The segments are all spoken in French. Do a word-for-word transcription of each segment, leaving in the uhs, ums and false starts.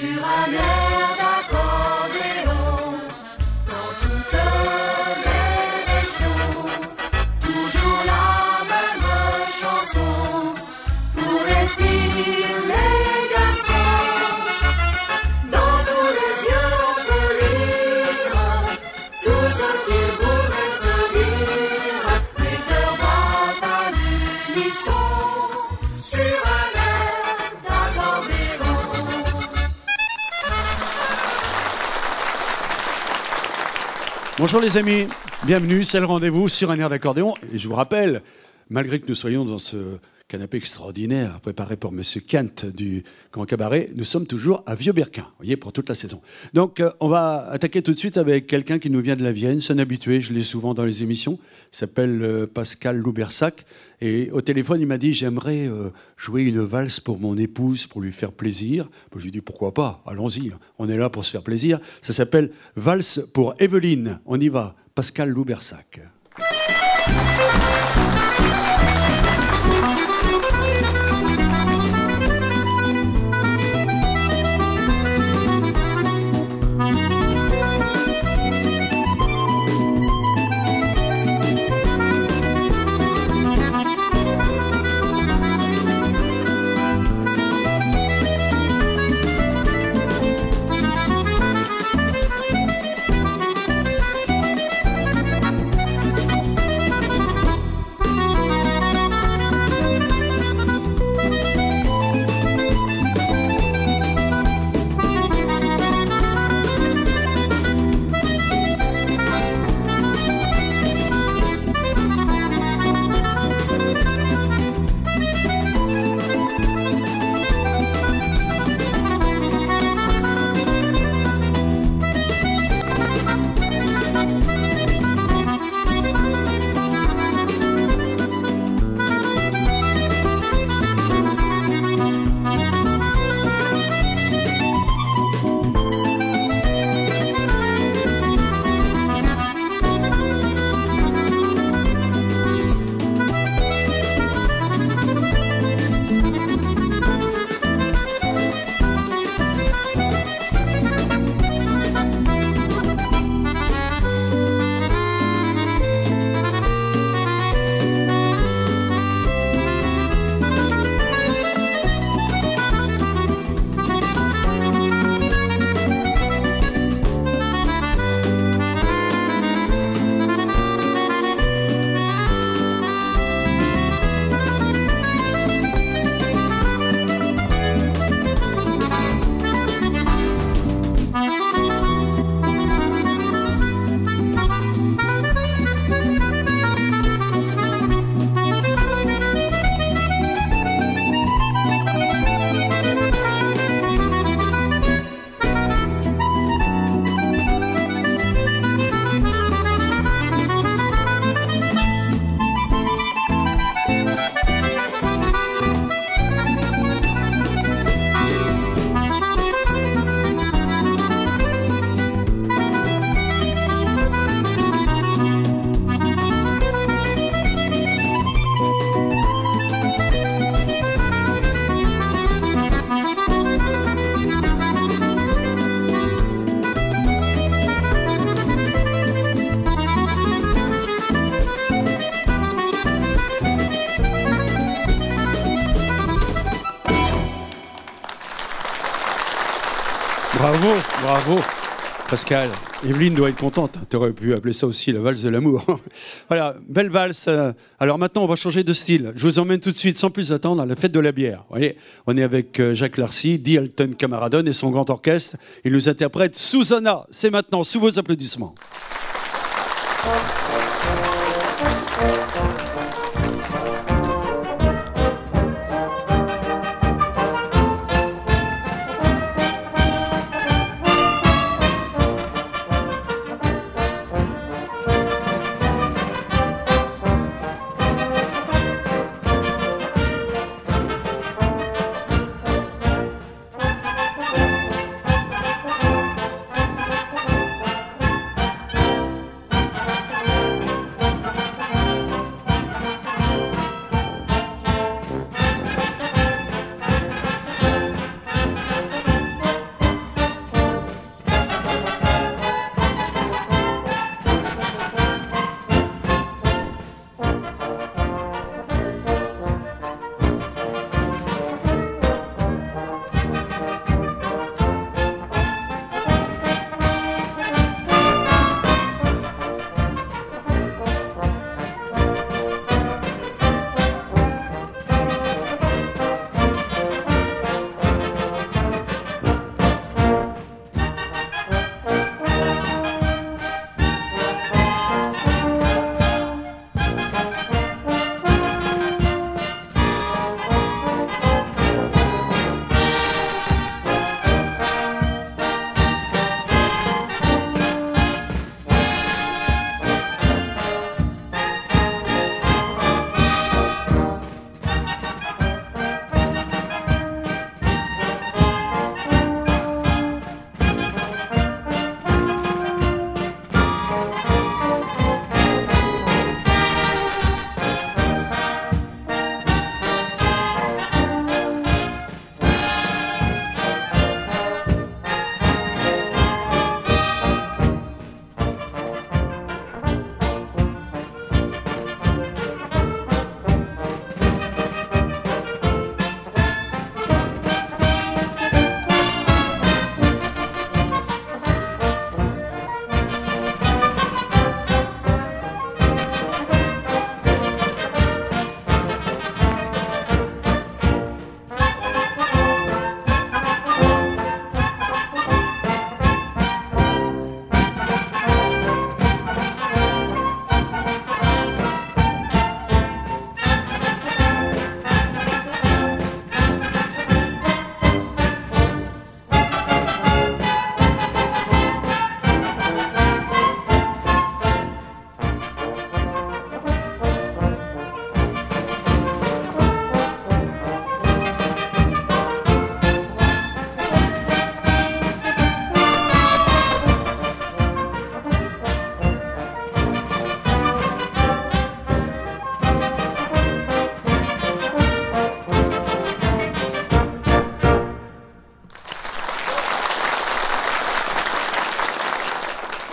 sur un air d'accordéon, dans toutes les régions, toujours la même chanson, pour les filles, les garçons, dans tous les yeux on peut lire, tout ce qu'ils voudraient se dire, les cœurs battent à l'unisson, sur un air. Bonjour les amis, bienvenue, c'est le rendez-vous sur un air d'accordéon. Et je vous rappelle, malgré que nous soyons dans ce canapé extraordinaire préparé pour Monsieur Kant du Grand Cabaret, nous sommes toujours à Vieux-Berquin, vous voyez, pour toute la saison. Donc euh, on va attaquer tout de suite avec quelqu'un qui nous vient de la Vienne, c'est un habitué, je l'ai souvent dans les émissions, il s'appelle euh, Pascal Loubersac. Et au téléphone, il m'a dit « J'aimerais euh, jouer une valse pour mon épouse, pour lui faire plaisir. » Je lui ai dit « Pourquoi pas ? Allons-y, on est là pour se faire plaisir. » Ça s'appelle « Valse pour Evelyne ». On y va, Pascal Loubersac. Bravo, bravo, Pascal. Evelyne doit être contente. Tu aurais pu appeler ça aussi la valse de l'amour. Voilà, belle valse. Alors maintenant, on va changer de style. Je vous emmène tout de suite, sans plus attendre, à la fête de la bière. Vous voyez, on est avec Jacques Larcy, dit Alten Kameraden et son grand orchestre. Il nous interprète Susanna. C'est maintenant, sous vos applaudissements.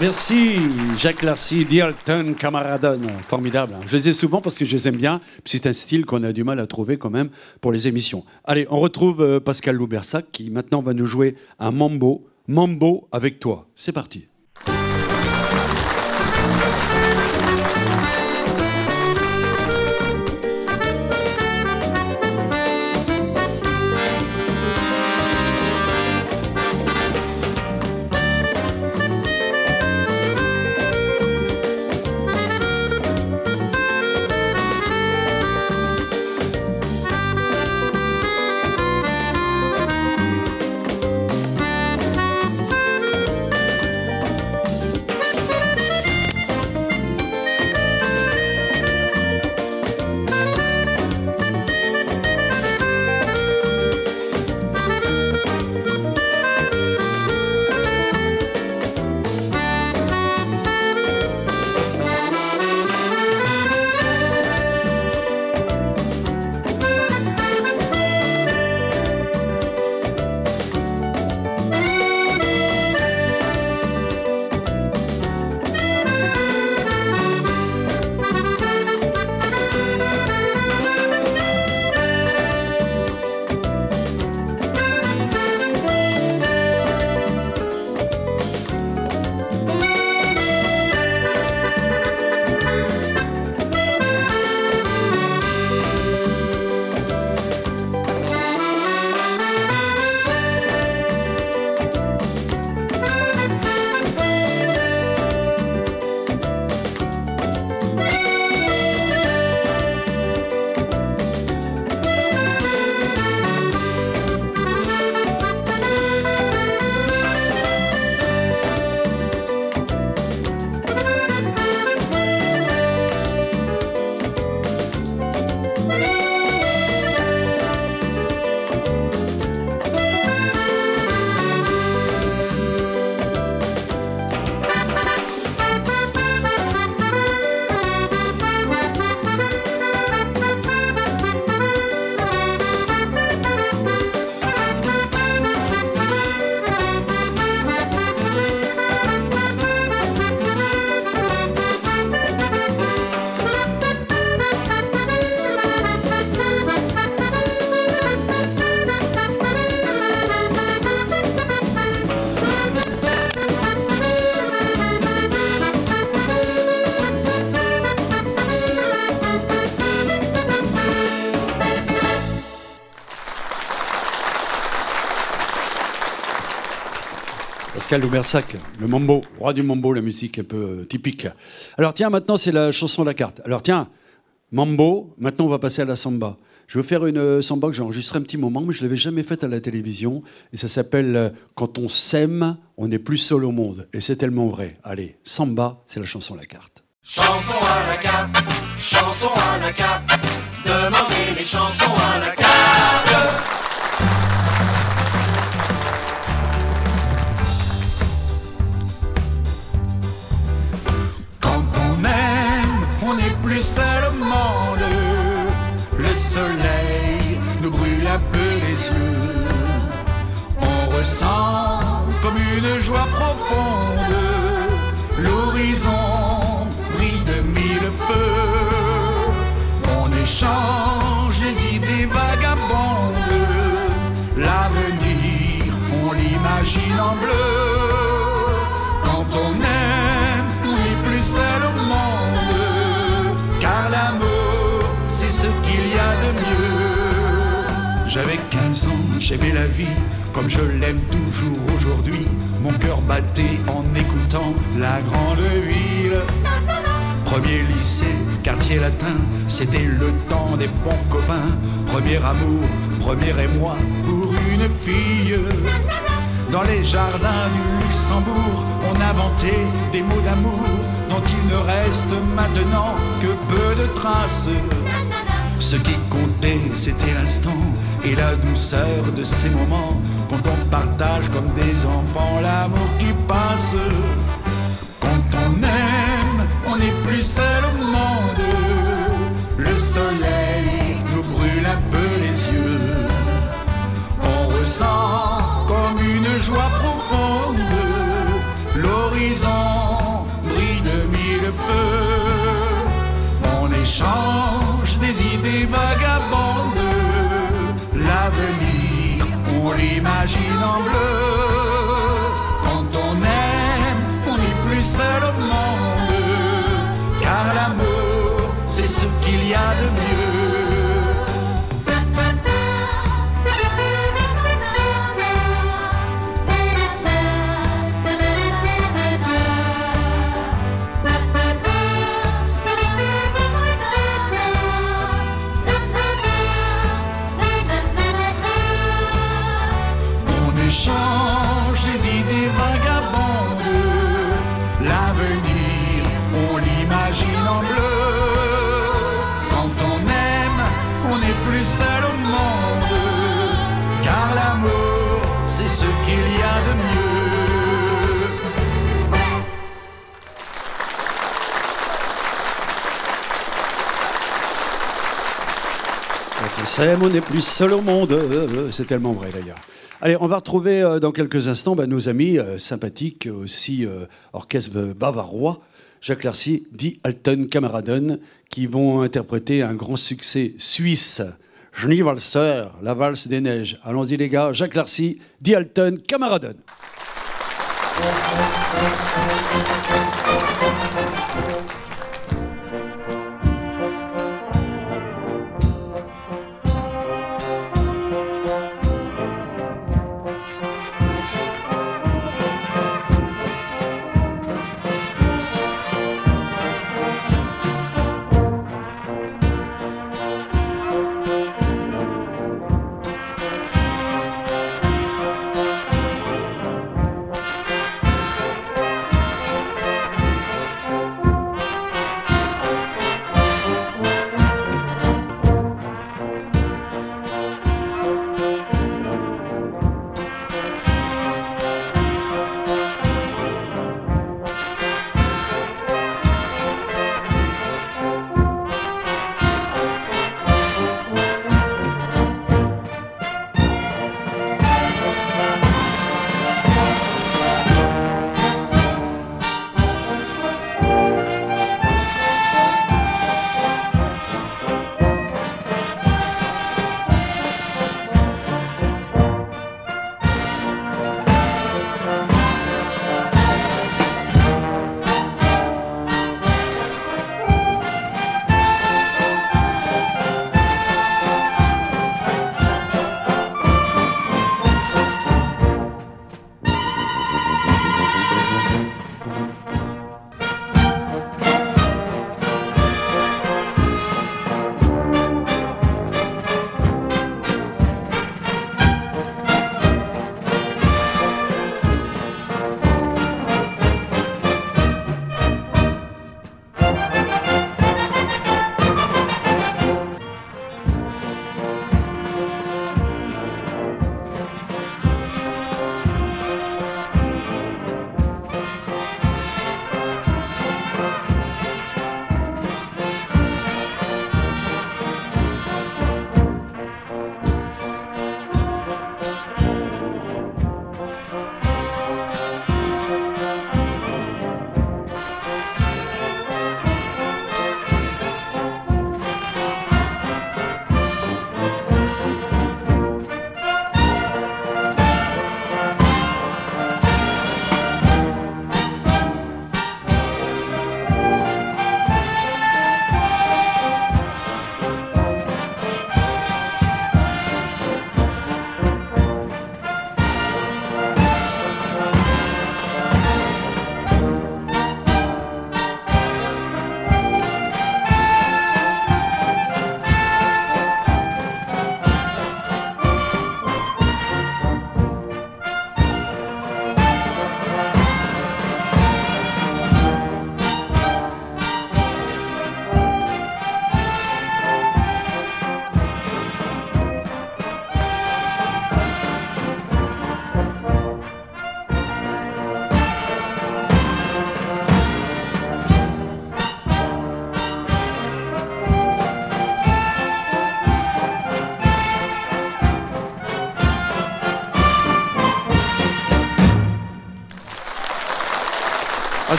Merci Jacques Larcy, dit Alten Kameraden. Formidable. Je les ai souvent parce que je les aime bien. C'est un style qu'on a du mal à trouver quand même pour les émissions. Allez, on retrouve Pascal Loubersac qui maintenant va nous jouer un mambo. Mambo avec toi. C'est parti. Pascal Loubersac, le mambo, roi du mambo, la musique un peu typique. Alors tiens, maintenant c'est la chanson à la carte. Alors tiens, mambo, maintenant on va passer à la samba. Je veux faire une samba que j'ai enregistrée un petit moment, mais je ne l'avais jamais faite à la télévision. Et ça s'appelle « Quand on s'aime, on n'est plus seul au monde ». Et c'est tellement vrai. Allez, samba, c'est la chanson à la carte. Chanson à la carte, chanson à la carte, demandez les chansons à la carte. Seul au monde, le soleil nous brûle un peu les yeux. On ressent comme une joie profonde, l'horizon brille de mille feux. On échange les idées vagabondes, l'avenir on l'imagine en bleu. Quand on aime, on n'est plus seul au monde, car l'amour, c'est ce qu'il y a de mieux. J'avais quinze ans, j'aimais la vie comme je l'aime toujours aujourd'hui. Mon cœur battait en écoutant la grande ville. Premier lycée, quartier latin, c'était le temps des bons copains. Premier amour, premier émoi pour une fille. Dans les jardins du Luxembourg, on inventait des mots d'amour dont il ne reste maintenant que peu de traces. Ce qui comptait, c'était l'instant et la douceur de ces moments quand on partage comme des enfants l'amour qui passe. Quand on aime, on n'est plus seul au monde. Le soleil nous brûle un peu les yeux. On ressent comme une joie profonde l'horizon imagine en bleu. Quand on aime, on n'est plus seul au monde, car l'amour, c'est ce qu'il y a de mieux. Change les idées vagabondes, l'avenir, on l'imagine en bleu. Quand on aime, on n'est plus seul au monde, car l'amour, c'est ce qu'il y a de mieux. Quand on s'aime, on n'est plus seul au monde. C'est tellement vrai d'ailleurs. Allez, on va retrouver euh, dans quelques instants bah, nos amis euh, sympathiques, aussi euh, orchestre bavarois, Jacques Larcy, dit Alten Kameraden, qui vont interpréter un grand succès suisse, Schneewalser, la valse des neiges. Allons-y les gars, Jacques Larcy, dit Alten Kameraden.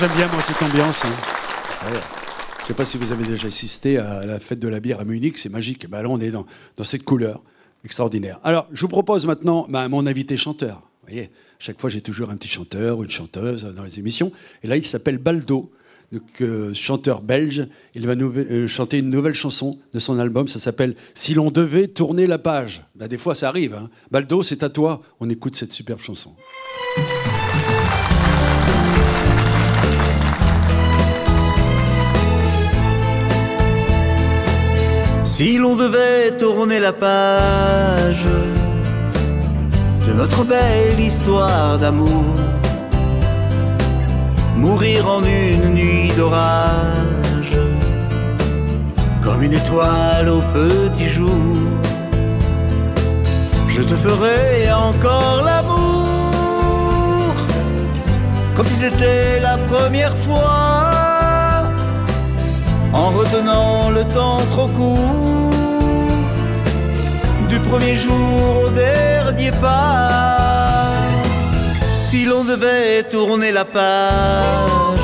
J'aime bien moi cette ambiance. Hein. Ouais. Je ne sais pas si vous avez déjà assisté à la fête de la bière à Munich, c'est magique. Et ben là, on est dans, dans cette couleur, Extraordinaire. Alors, je vous propose maintenant bah, mon invité chanteur. Vous voyez, chaque fois, j'ai toujours un petit chanteur ou une chanteuse dans les émissions. Et là, il s'appelle Baldo, donc, euh, chanteur belge. Il va nous, euh, chanter une nouvelle chanson de son album. Ça s'appelle « Si l'on devait tourner la page ». Bah, des fois, ça arrive. Hein. Baldo, c'est à toi. On écoute cette superbe chanson. Si l'on devait tourner la page de notre belle histoire d'amour, mourir en une nuit d'orage, comme une étoile au petit jour, je te ferai encore l'amour, comme si c'était la première fois. En retenant le temps trop court du premier jour au dernier pas. Si l'on devait tourner la page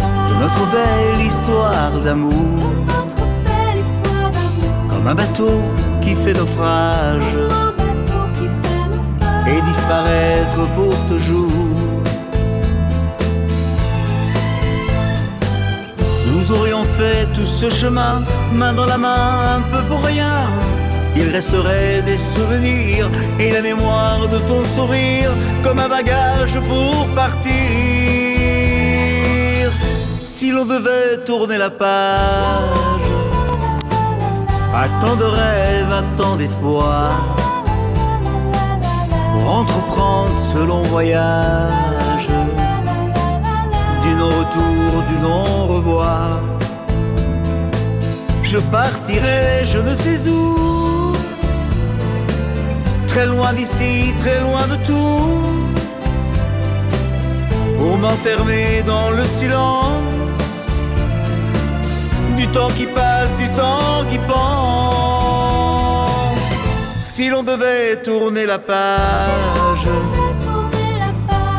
de notre belle histoire d'amour, comme un bateau qui fait naufrage et disparaître pour toujours, nous aurions fait tout ce chemin, main dans la main, un peu pour rien. Il resterait des souvenirs et la mémoire de ton sourire, comme un bagage pour partir. Si l'on devait tourner la page, à tant de rêves, à tant d'espoir, pour entreprendre ce long voyage, du non-retour, du non-revoir. Je partirai, je ne sais où, très loin d'ici, très loin de tout, pour m'enfermer dans le silence du temps qui passe, du temps qui pense. Si l'on devait tourner la page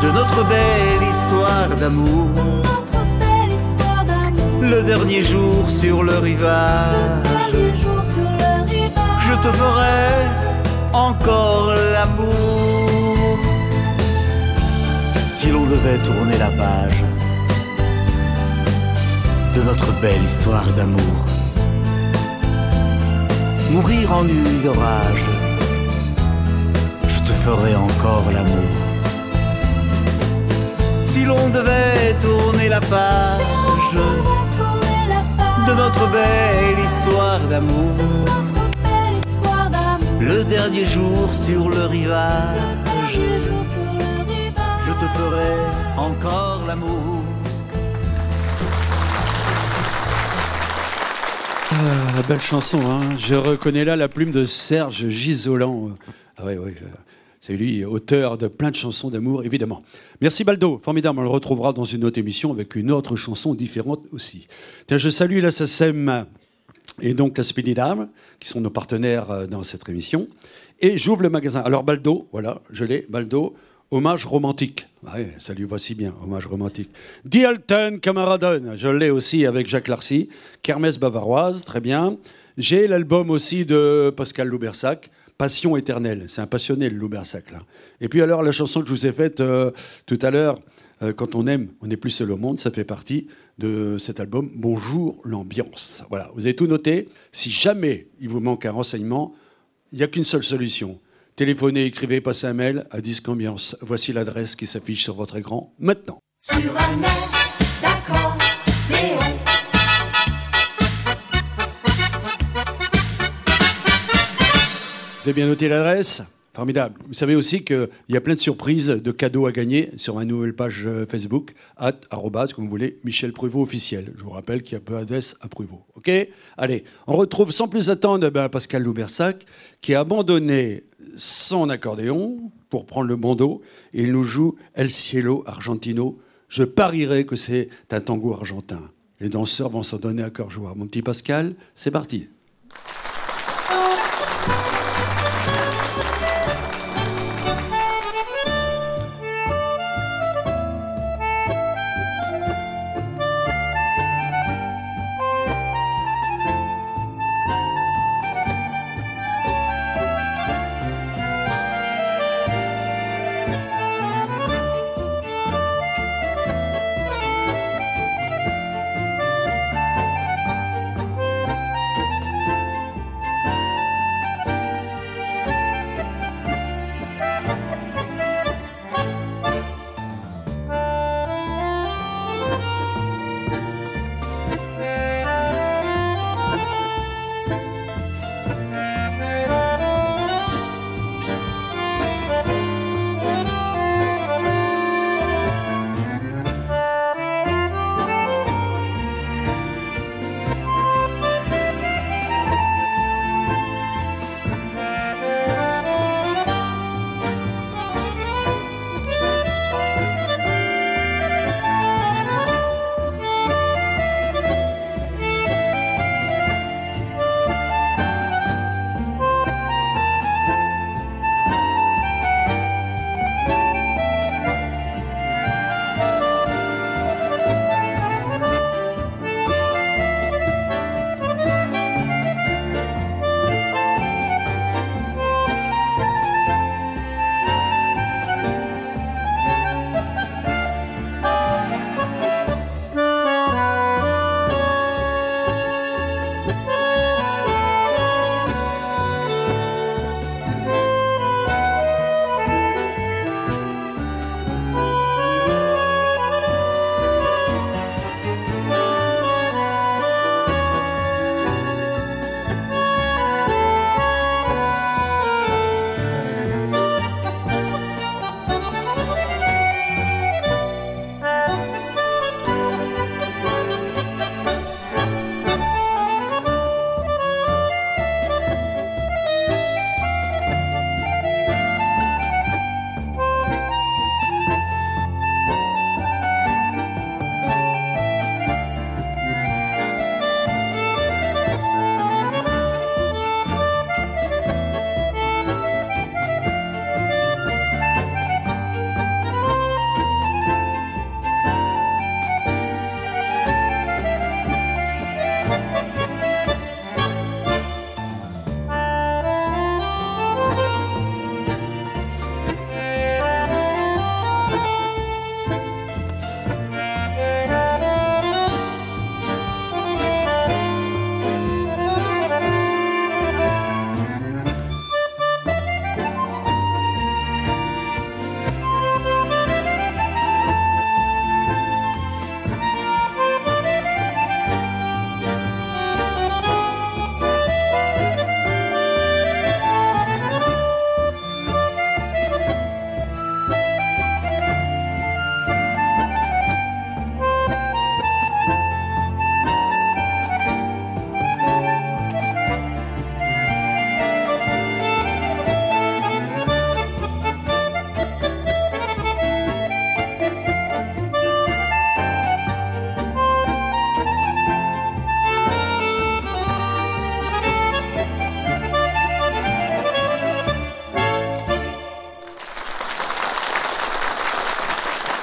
de notre belle histoire d'amour, le dernier jour sur le rivage, je te ferai encore l'amour. Si l'on devait tourner la page de notre belle histoire d'amour, mourir en nuit d'orage, je te ferai encore l'amour. Si l'on devait tourner la page de notre belle histoire d'amour, le dernier jour sur le rivage, je te ferai encore l'amour. Ah, belle chanson, hein. Je reconnais là la plume de Serge Gainsbourg. Ah ouais, ouais. C'est lui, auteur de plein de chansons d'amour, évidemment. Merci Baldo, formidable. On le retrouvera dans une autre émission avec une autre chanson différente aussi. Tiens, je salue la SACEM et donc Caspididam, qui sont nos partenaires dans cette émission. Et j'ouvre le magasin. Alors Baldo, voilà, je l'ai, Baldo, hommage romantique. Ouais, ça lui va si bien, hommage romantique. Die Alten Kameraden, je l'ai aussi avec Jacques Larcy. Kermesse bavaroise, très bien. J'ai l'album aussi de Pascal Loubersac, Passion éternelle, c'est un passionné le Loubersac là. Et puis alors la chanson que je vous ai faite euh, tout à l'heure, euh, quand on aime, on n'est plus seul au monde, ça fait partie de cet album Bonjour l'ambiance. Voilà, vous avez tout noté. Si jamais il vous manque un renseignement, il n'y a qu'une seule solution. Téléphonez, écrivez, passez un mail à Disque Ambiance. Voici l'adresse qui s'affiche sur votre écran maintenant. Sur un mail, d'accord. Vous avez bien noté l'adresse ? Formidable. Vous savez aussi qu'il y a plein de surprises, de cadeaux à gagner sur ma nouvelle page Facebook, at, arrobase, comme vous voulez, Michel Pruvot officiel. Je vous rappelle qu'il y a peu d'adresse à Pruvot. OK ? Allez, on retrouve sans plus attendre ben, Pascal Loubersac, qui a abandonné son accordéon pour prendre le bandeau. Et il nous joue El Cielo Argentino. Je parierais que c'est un tango argentin. Les danseurs vont s'en donner à cœur joie. Mon petit Pascal, c'est parti.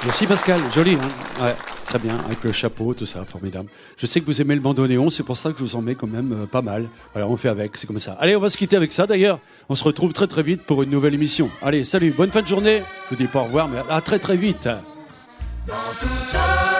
Merci Pascal, joli, hein ouais, très bien, avec le chapeau, tout ça, formidable. Je sais que vous aimez le bandoneon, c'est pour ça que je vous en mets quand même euh, pas mal. Voilà, on fait avec, c'est comme ça. Allez, on va se quitter avec ça d'ailleurs. On se retrouve très très vite pour une nouvelle émission. Allez, salut, bonne fin de journée. Je vous dis pas au revoir, mais à très très vite. Dans toute...